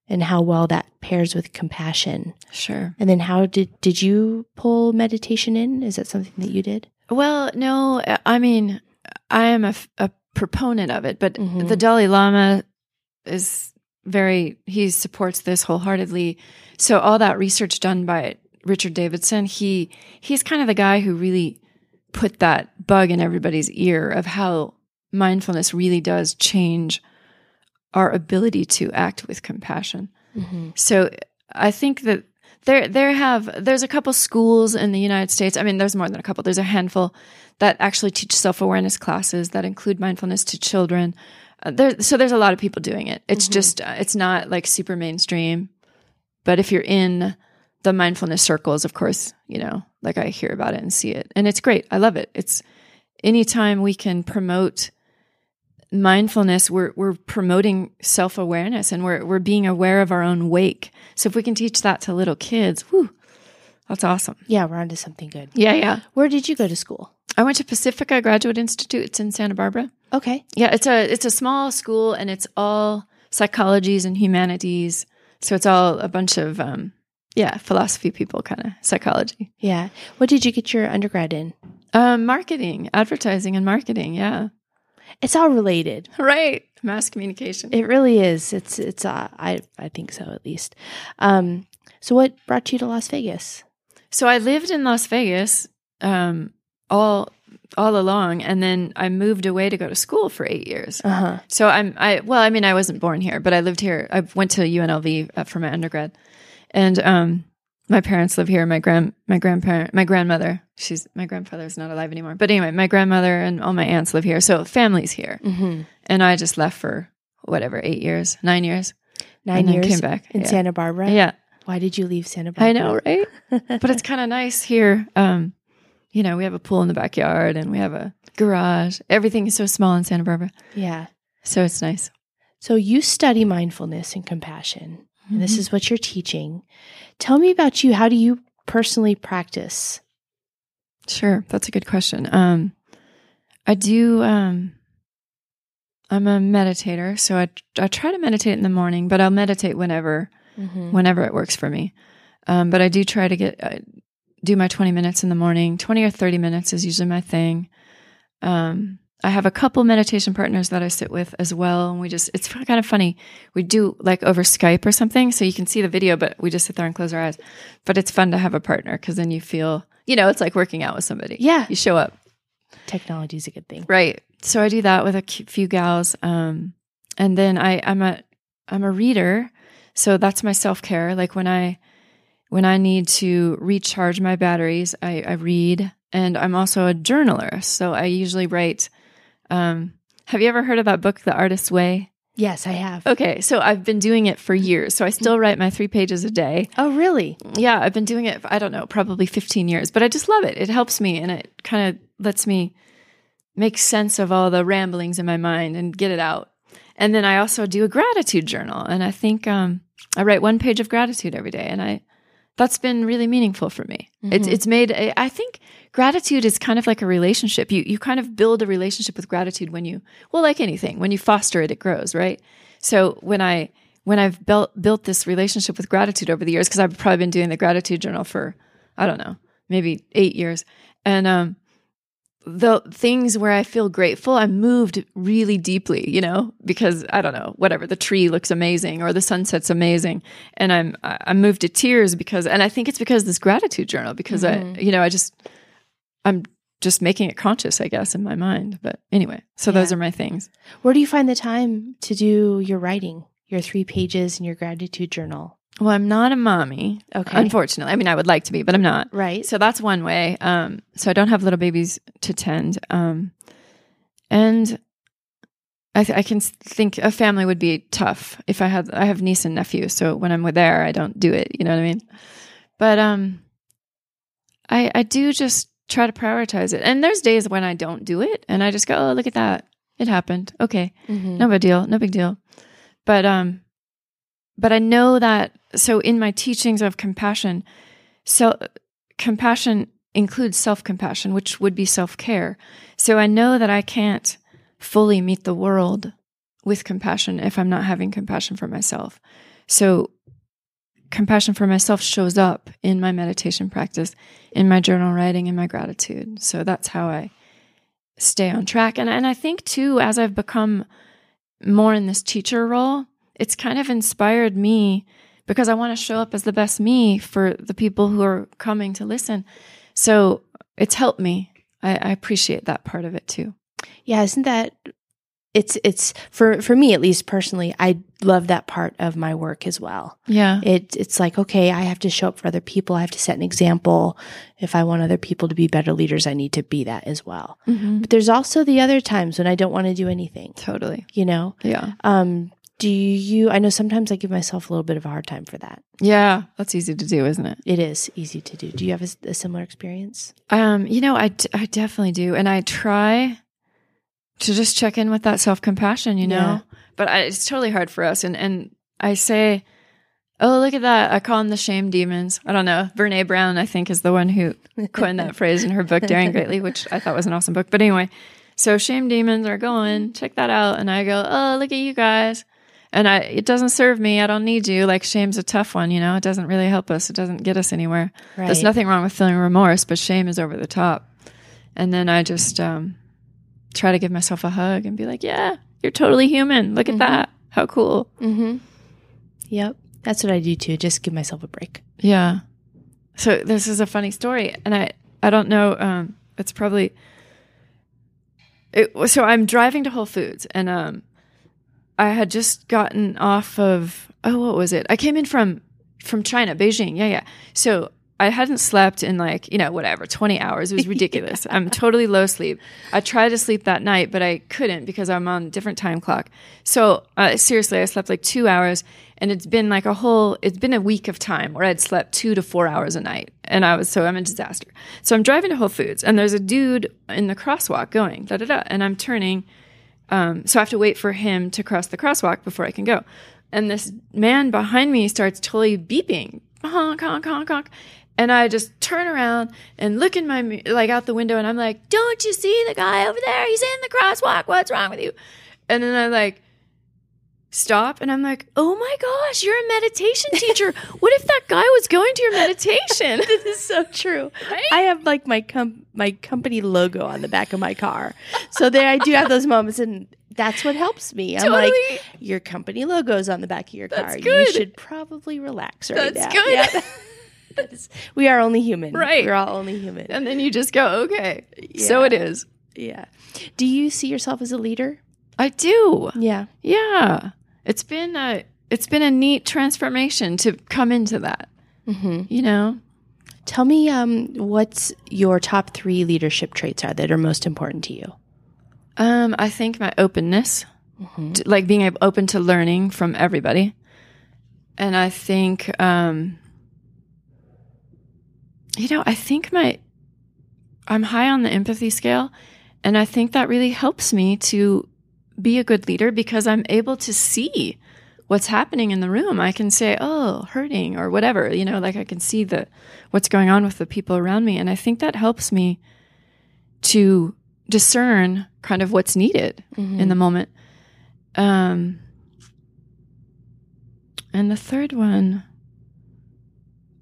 and how well that pairs with compassion. Sure. And then how did you pull meditation in? Is that something that you did? Well, no. I mean, I am a proponent of it, but mm-hmm. the Dalai Lama he supports this wholeheartedly. So all that research done by Richard Davidson, he's kind of the guy who really put that bug in everybody's ear of how mindfulness really does change our ability to act with compassion. Mm-hmm. So I think that there's a couple schools in the United States. I mean, there's more than a couple. There's a handful that actually teach self-awareness classes that include mindfulness to children. So there's a lot of people doing it. It's mm-hmm. just, it's not like super mainstream. But if you're in the mindfulness circles, of course, you know, like I hear about it and see it. And it's great. I love it. It's anytime we can promote mindfulness, we're promoting self-awareness, and we're being aware of our own wake. So if we can teach that to little kids, whoo, that's awesome. Yeah, we're onto something good. Yeah, yeah. Where did you go to school? I went to Pacifica Graduate Institute. It's in Santa Barbara. Okay. Yeah, it's a small school, and it's all psychologies and humanities. So it's all a bunch of philosophy people, kind of psychology. Yeah. What did you get your undergrad in? Advertising and marketing. Yeah. It's all related, right? Mass communication. It really is. It's. I think so, at least. So, what brought you to Las Vegas? So, I lived in Las Vegas all along, and then I moved away to go to school for 8 years. Uh-huh. So, I wasn't born here, but I lived here. I went to UNLV for my undergrad, and my parents live here. My grandmother. My grandfather's not alive anymore. But anyway, my grandmother and all my aunts live here. So family's here. Mm-hmm. And I just left for 9 years. 9 years. Came back. In Santa Barbara? Yeah. Why did you leave Santa Barbara? I know, right? But it's kind of nice here. You know, we have a pool in the backyard and we have a garage. Everything is so small in Santa Barbara. Yeah. So it's nice. So you study mindfulness and compassion. Mm-hmm. And this is what you're teaching. Tell me about you. How do you personally practice? Sure. That's a good question. I'm a meditator, so I try to meditate in the morning, but I'll meditate whenever it works for me. But I do try to do my 20 minutes in the morning. 20 or 30 minutes is usually my thing. I have a couple meditation partners that I sit with as well. And it's kind of funny. We do like over Skype or something, so you can see the video, but we just sit there and close our eyes. But it's fun to have a partner because then you feel, you know, it's like working out with somebody. Yeah. You show up. Technology is a good thing. Right. So I do that with a few gals. And then I'm a reader. So that's my self-care. Like when I need to recharge my batteries, I read. And I'm also a journaler. So I usually write. Have you ever heard of that book, The Artist's Way? Yes, I have. Okay. So I've been doing it for years. So I still write my 3 pages a day. Oh, really? Yeah. I've been doing it, I don't know, probably 15 years, but I just love it. It helps me, and it kind of lets me make sense of all the ramblings in my mind and get it out. And then I also do a gratitude journal. And I think I write 1 page of gratitude every day. And that's been really meaningful for me. Mm-hmm. It's made, I think gratitude is kind of like a relationship. You kind of build a relationship with gratitude when you, well, like anything, when you foster it, it grows, right? So when I've built this relationship with gratitude over the years, because I've probably been doing the gratitude journal for, I don't know, maybe 8 years. And the things where I feel grateful, I'm moved really deeply, you know, because I don't know, whatever, the tree looks amazing or the sunset's amazing. And I'm moved to tears and I think it's because of this gratitude journal, because mm-hmm. I'm just making it conscious, I guess, in my mind. But anyway, so those are my things. Where do you find the time to do your writing, your 3 pages and your gratitude journal? Well, I'm not a mommy, okay. Unfortunately. I mean, I would like to be, but I'm not. Right. So that's one way. So I don't have little babies to tend. And I can think a family would be tough if I have niece and nephew. So when I'm there, I don't do it. You know what I mean? But I do just try to prioritize it. And there's days when I don't do it. And I just go, oh, look at that. It happened. Okay. Mm-hmm. No big deal. No big deal. But I know that, so in my teachings of compassion, so compassion includes self-compassion, which would be self-care. So I know that I can't fully meet the world with compassion if I'm not having compassion for myself. So compassion for myself shows up in my meditation practice, in my journal writing, in my gratitude. So that's how I stay on track. And I think too, as I've become more in this teacher role, it's kind of inspired me because I want to show up as the best me for the people who are coming to listen. So it's helped me. I appreciate that part of it too. Yeah. Isn't that, it's for me, at least personally, I love that part of my work as well. Yeah. It's like, okay, I have to show up for other people. I have to set an example. If I want other people to be better leaders, I need to be that as well. Mm-hmm. But there's also the other times when I don't want to do anything. Totally. You know? Yeah. Do you, I know sometimes I give myself a little bit of a hard time for that. Yeah. That's easy to do, isn't it? It is easy to do. Do you have a similar experience? You know, I definitely do. And I try to just check in with that self-compassion, you know, yeah. But it's totally hard for us. And I say, oh, look at that. I call them the shame demons. I don't know. Brené Brown, I think, is the one who coined that phrase in her book, Daring Greatly, which I thought was an awesome book. But anyway, so shame demons are going, check that out. And I go, oh, look at you guys. And it doesn't serve me. I don't need you. Like, shame's a tough one, you know. It doesn't really help us. It doesn't get us anywhere. Right. There's nothing wrong with feeling remorse, but shame is over the top. And then I just try to give myself a hug and be like, yeah, you're totally human. Look at that. How cool. Mm-hmm. Yep. That's what I do too. Just give myself a break. Yeah. So this is a funny story. And I don't know. It's probably... So I'm driving to Whole Foods and... I had just gotten off of, what was it? I came in from China, Beijing. Yeah. So I hadn't slept in 20 hours. It was ridiculous. I'm totally low sleep. I tried to sleep that night, but I couldn't because I'm on a different time clock. So seriously, I slept 2 hours and it's been a week of time where I'd slept 2 to 4 hours a night. And I'm a disaster. So I'm driving to Whole Foods and there's a dude in the crosswalk going, da da da. And I'm turning. So I have to wait for him to cross the crosswalk before I can go. And this man behind me starts totally beeping, honk, honk, honk, honk. And I just turn around and look in my, out the window and I'm like, don't you see the guy over there? He's in the crosswalk. What's wrong with you? And then I stop and I'm like, oh my gosh, you're a meditation teacher. What if that guy was going to your meditation? This is so true. Right? I have my company logo on the back of my car. So there I do have those moments and that's what helps me. I'm totally. Your company logo's on the back of your car. You should probably relax right now. That's good. Yep. We are only human. Right. We're all only human. And then you just go, okay. Yeah. So it is. Yeah. Do you see yourself as a leader? I do. Yeah. Yeah. It's been a neat transformation to come into that, you know? Tell me what's your top 3 leadership traits are that are most important to you? I think my openness, being open to learning from everybody. And I think, I'm high on the empathy scale, and I think that really helps me to be a good leader because I'm able to see what's happening in the room. I can say, hurting or whatever, I can see what's going on with the people around me. And I think that helps me to discern kind of what's needed in the moment. And the third one,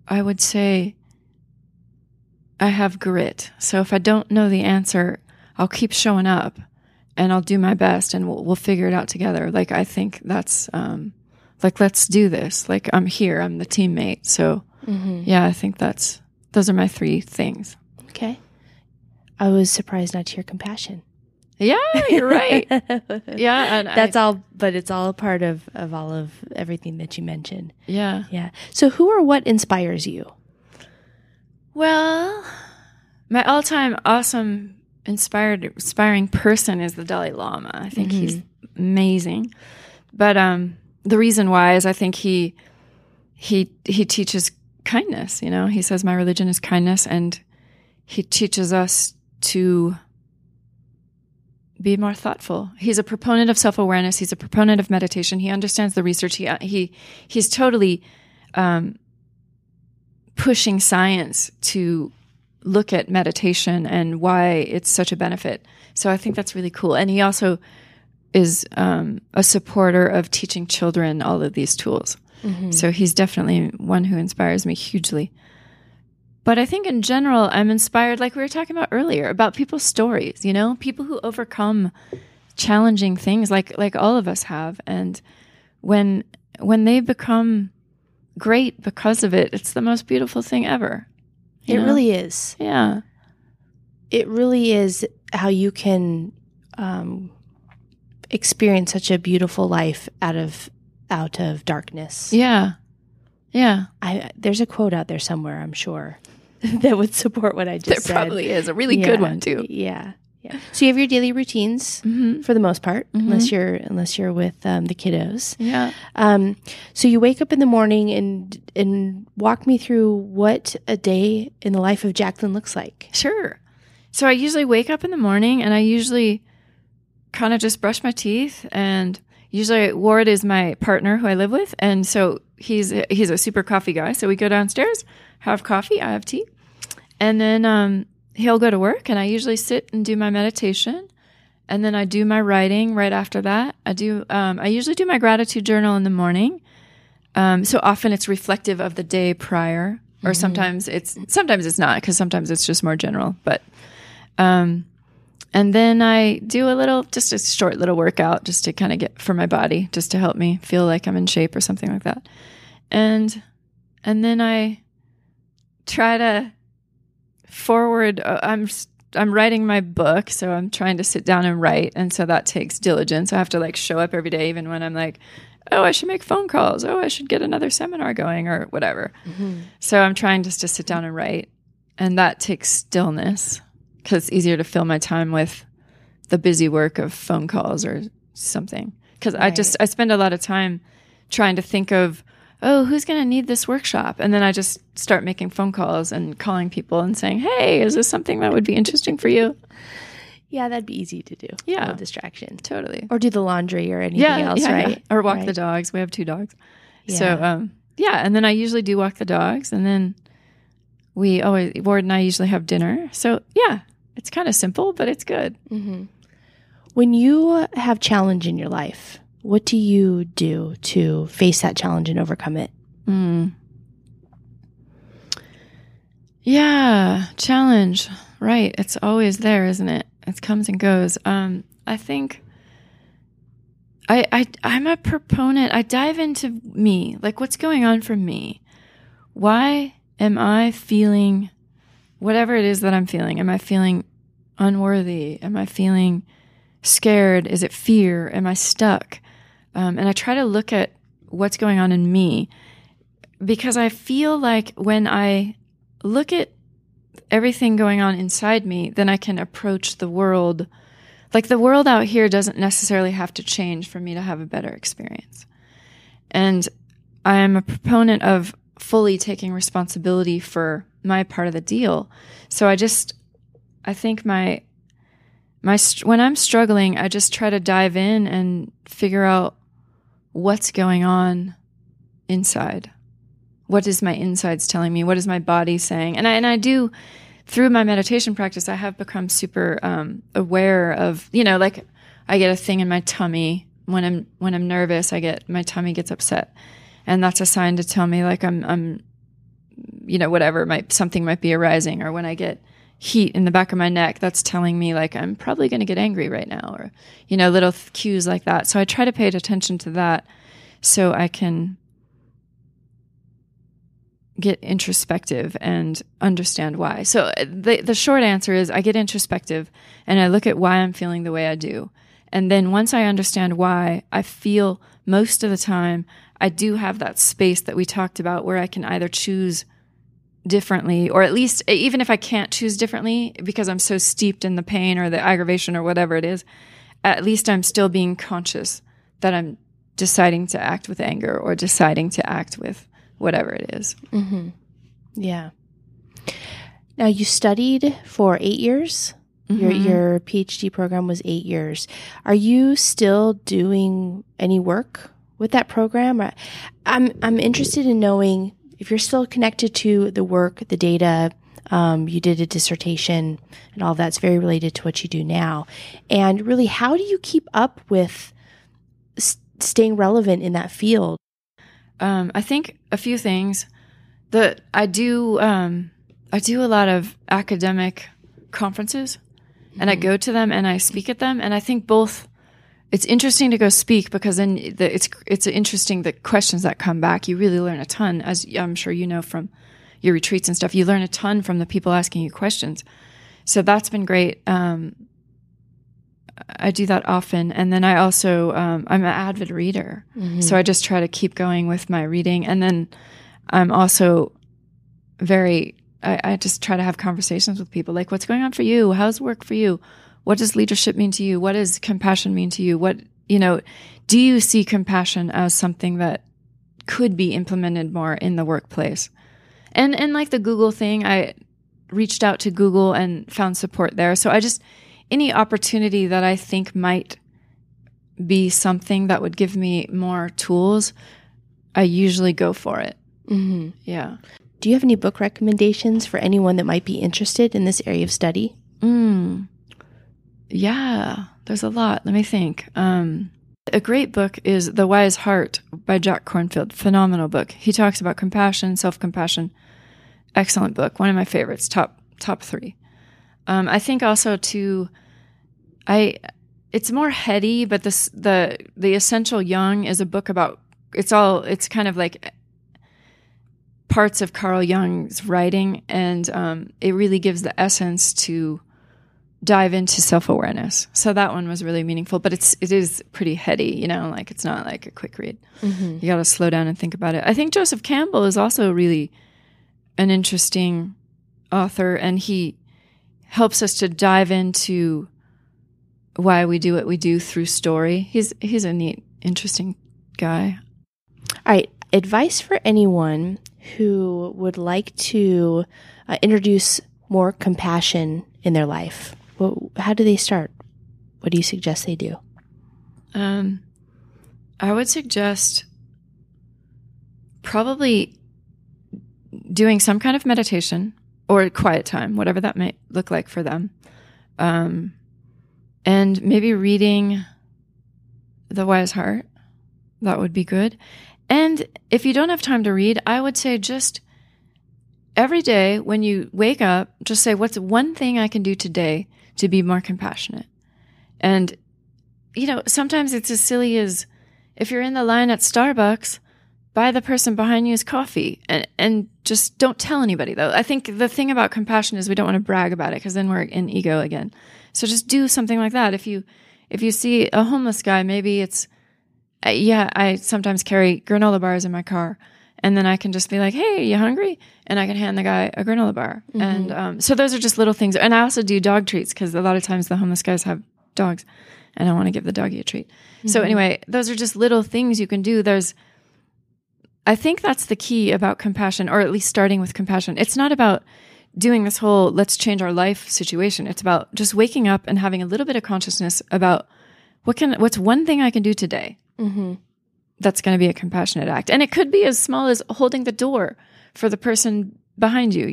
I would say I have grit. So if I don't know the answer, I'll keep showing up. And I'll do my best and we'll figure it out together. I think that's, let's do this. I'm here, I'm the teammate. So yeah, I think those are my 3 things. Okay. I was surprised not to hear compassion. Yeah, you're right. Yeah. And that's all, but it's all a part of all of everything that you mentioned. Yeah. Yeah. So who or what inspires you? Well, my all-time awesome inspiring person is the Dalai Lama. I think he's amazing. But the reason why is I think he teaches kindness, you know. He says my religion is kindness, and he teaches us to be more thoughtful. He's a proponent of self-awareness. He's a proponent of meditation. He understands the research. He's totally pushing science to look at meditation and why it's such a benefit. So I think that's really cool. And he also is a supporter of teaching children all of these tools. Mm-hmm. So he's definitely one who inspires me hugely. But I think in general, I'm inspired, like we were talking about earlier, about people's stories, you know, people who overcome challenging things like all of us have. And when they become great because of it, it's the most beautiful thing ever. It really is. Yeah. It really is how you can experience such a beautiful life out of darkness. Yeah. Yeah. There's a quote out there somewhere, I'm sure, that would support what I just said. There probably is. A really good one, too. Yeah. Yeah. So you have your daily routines for the most part, unless you're with the kiddos. Yeah. So you wake up in the morning and walk me through what a day in the life of Jacquelyn looks like. Sure. So I usually wake up in the morning and I usually kind of just brush my teeth, and usually Ward is my partner who I live with, and so he's a super coffee guy. So we go downstairs, have coffee, I have tea, and then he'll go to work, and I usually sit and do my meditation, and then I do my writing right after that. I usually do my gratitude journal in the morning. So often it's reflective of the day prior, or sometimes it's not, because sometimes it's just more general. But and then I do a short little workout just to kind of get for my body, just to help me feel like I'm in shape or something like that. And then I try to forward. I'm writing my book, so I'm trying to sit down and write, and so that takes diligence. I have to like show up every day, even when I'm like, oh, I should make phone calls, oh, I should get another seminar going, or whatever. So I'm trying just to sit down and write, and that takes stillness, because it's easier to fill my time with the busy work of phone calls or something, because I spend a lot of time trying to think of, oh, who's going to need this workshop? And then I just start making phone calls and calling people and saying, hey, is this something that would be interesting for you? Yeah, that'd be easy to do. Yeah. No distraction. Totally. Or do the laundry or anything else, right? Yeah. Or walk the dogs. We have 2 dogs. Yeah. So, and then I usually do walk the dogs. And then Ward and I usually have dinner. So, yeah, it's kind of simple, but it's good. Mm-hmm. When you have challenge in your life, what do you do to face that challenge and overcome it? Yeah, challenge. Right. It's always there, isn't it? It comes and goes. I think I'm a proponent. I dive into me, like what's going on for me. Why am I feeling whatever it is that I'm feeling? Am I feeling unworthy? Am I feeling scared? Is it fear? Am I stuck? And I try to look at what's going on in me, because I feel like when I look at everything going on inside me, then I can approach the world. Like the world out here doesn't necessarily have to change for me to have a better experience. And I am a proponent of fully taking responsibility for my part of the deal. So I think when I'm struggling, I just try to dive in and figure out what's going on inside. What is my insides telling me? What is my body saying? And I do, through my meditation practice, I have become super aware of, you know, like I get a thing in my tummy when I'm nervous. My tummy gets upset, and that's a sign to tell me like I'm, you know, whatever something might be arising. Or when I get heat in the back of my neck, that's telling me like I'm probably going to get angry right now, or, you know, little cues like that. So I try to pay attention to that so I can get introspective and understand why. So the short answer is I get introspective and I look at why I'm feeling the way I do. And then once I understand why, I feel most of the time I do have that space that we talked about where I can either choose differently, or at least even if I can't choose differently because I'm so steeped in the pain or the aggravation or whatever it is, at least I'm still being conscious that I'm deciding to act with anger or deciding to act with whatever it is. Mm-hmm. Yeah. Now, you studied for 8 years. Mm-hmm. Your PhD program was 8 years. Are you still doing any work with that program? I'm interested in knowing if you're still connected to the work, the data. You did a dissertation and all that's very related to what you do now. And really, how do you keep up with staying relevant in that field? I think a few things that I do. I do a lot of academic conferences, mm-hmm. and I go to them and I speak at them. And I think both. It's interesting to go speak because then it's interesting the questions that come back. You really learn a ton, as I'm sure you know from your retreats and stuff. You learn a ton from the people asking you questions. So that's been great. I do that often. And then I also, I'm an avid reader. Mm-hmm. So I just try to keep going with my reading. And then I'm also I just try to have conversations with people. Like, what's going on for you? How's work for you? What does leadership mean to you? What does compassion mean to you? Do you see compassion as something that could be implemented more in the workplace? And like the Google thing, I reached out to Google and found support there. So any opportunity that I think might be something that would give me more tools, I usually go for it. Mm-hmm. Yeah. Do you have any book recommendations for anyone that might be interested in this area of study? Yeah, there's a lot. Let me think. A great book is The Wise Heart by Jack Kornfield. Phenomenal book. He talks about compassion, self-compassion. Excellent book. One of my favorites. Top three. I think also too. It's more heady, but the Essential Jung is a book about. It's kind of like parts of Carl Jung's writing, and it really gives the essence to. Dive into self-awareness. So that one was really meaningful, but it is pretty heady, like it's not like a quick read. Mm-hmm. You got to slow down and think about it. I think Joseph Campbell is also really an interesting author, and he helps us to dive into why we do what we do through story. He's a neat, interesting guy. All right. Advice for anyone who would like to introduce more compassion in their life. How do they start? What do you suggest they do? I would suggest probably doing some kind of meditation or quiet time, whatever that may look like for them. And maybe reading The Wise Heart. That would be good. And if you don't have time to read, I would say just every day when you wake up, just say, what's one thing I can do today to be more compassionate? And, sometimes it's as silly as if you're in the line at Starbucks, buy the person behind you's coffee and just don't tell anybody, though. I think the thing about compassion is we don't want to brag about it because then we're in ego again. So just do something like that. If you see a homeless guy, maybe it's, I sometimes carry granola bars in my car. And then I can just be like, hey, you hungry? And I can hand the guy a granola bar. Mm-hmm. And so those are just little things. And I also do dog treats because a lot of times the homeless guys have dogs and I want to give the doggy a treat. Mm-hmm. So anyway, those are just little things you can do. I think that's the key about compassion, or at least starting with compassion. It's not about doing this whole let's change our life situation. It's about just waking up and having a little bit of consciousness about what's one thing I can do today. Mm-hmm. That's going to be a compassionate act. And it could be as small as holding the door for the person behind you,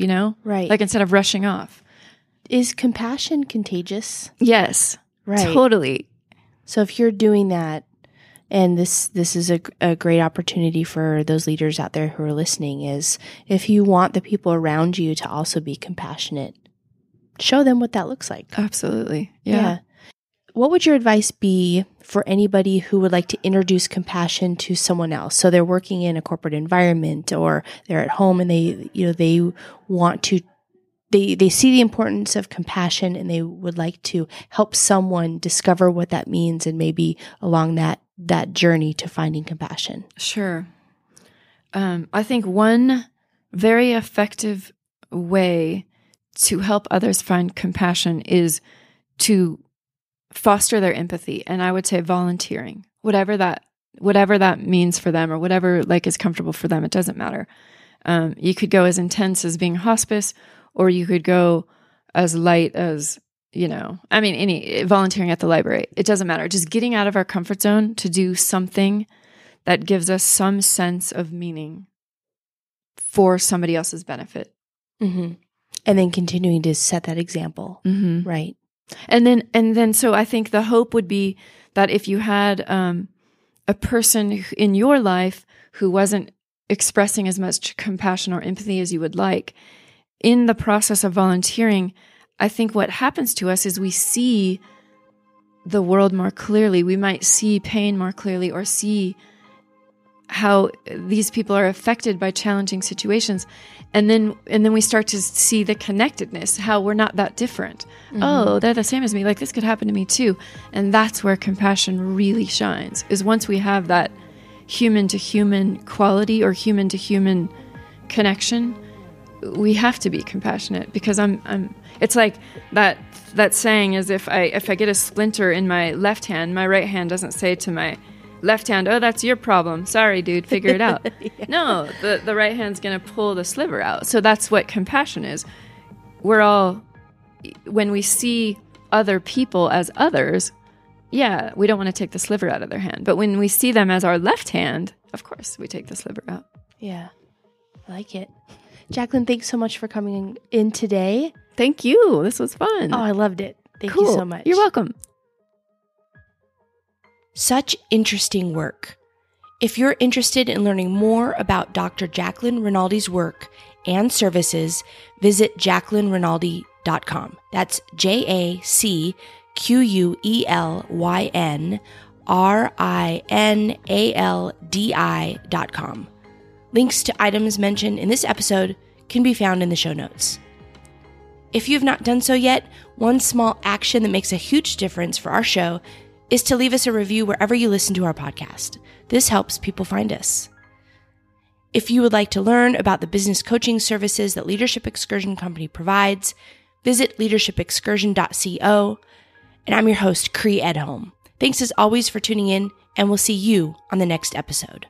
Right. Like instead of rushing off. Is compassion contagious? Yes. Right. Totally. So if you're doing that, and this is a great opportunity for those leaders out there who are listening, is if you want the people around you to also be compassionate, show them what that looks like. Absolutely. Yeah. What would your advice be for anybody who would like to introduce compassion to someone else? So they're working in a corporate environment, or they're at home and they see the importance of compassion and they would like to help someone discover what that means, and maybe along that journey to finding compassion. Sure. I think one very effective way to help others find compassion is to foster their empathy. And I would say volunteering, whatever that means for them, or whatever is comfortable for them. It doesn't matter. You could go as intense as being hospice, or you could go as light as, any volunteering at the library. It doesn't matter. Just getting out of our comfort zone to do something that gives us some sense of meaning for somebody else's benefit. Mm-hmm. And then continuing to set that example. Mm-hmm. Right. And then, so I think the hope would be that if you had a person in your life who wasn't expressing as much compassion or empathy as you would like, in the process of volunteering, I think what happens to us is we see the world more clearly. We might see pain more clearly, or see how these people are affected by challenging situations. And then we start to see the connectedness, how we're not that different. Mm-hmm. Oh, they're the same as me. This could happen to me too. And that's where compassion really shines, is once we have that human-to-human quality or human-to-human connection. We have to be compassionate, because I'm it's like that saying is, if I get a splinter in my left hand, my right hand doesn't say to my left hand, "Oh, that's your problem. Sorry, dude, figure it out." Yeah. No, the right hand's going to pull the sliver out. So that's what compassion is. We're all, when we see other people as others, yeah, we don't want to take the sliver out of their hand. But when we see them as our left hand, of course, we take the sliver out. Yeah, I like it. Jacquelyn, thanks so much for coming in today. Thank you. This was fun. Oh, I loved it. Thank you so much. You're welcome. Such interesting work. If you're interested in learning more about Dr. Jacquelyn Rinaldi's work and services, visit jacquelynrinaldi.com. That's JACQUELYNRINALDI.com. Links to items mentioned in this episode can be found in the show notes. If you have not done so yet, one small action that makes a huge difference for our show is to leave us a review wherever you listen to our podcast. This helps people find us. If you would like to learn about the business coaching services that Leadership Excursion Company provides, visit leadershipexcursion.co. And I'm your host, Cree Edholm. Thanks as always for tuning in, and we'll see you on the next episode.